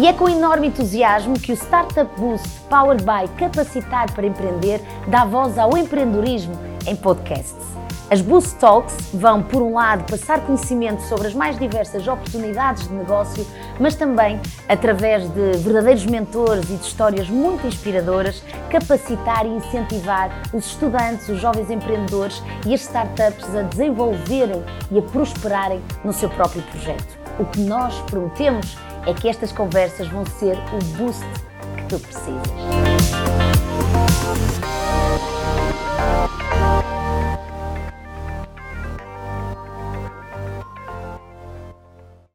E é com enorme entusiasmo que o Startup Boost Powered by Capacitar para Empreender dá voz ao empreendedorismo em podcasts. As Boost Talks vão, por um lado, passar conhecimento sobre as mais diversas oportunidades de negócio, mas também, através de verdadeiros mentores e de histórias muito inspiradoras, capacitar e incentivar os estudantes, os jovens empreendedores e as startups a desenvolverem e a prosperarem no seu próprio projeto. O que nós prometemos é que estas conversas vão ser o boost que tu precisas.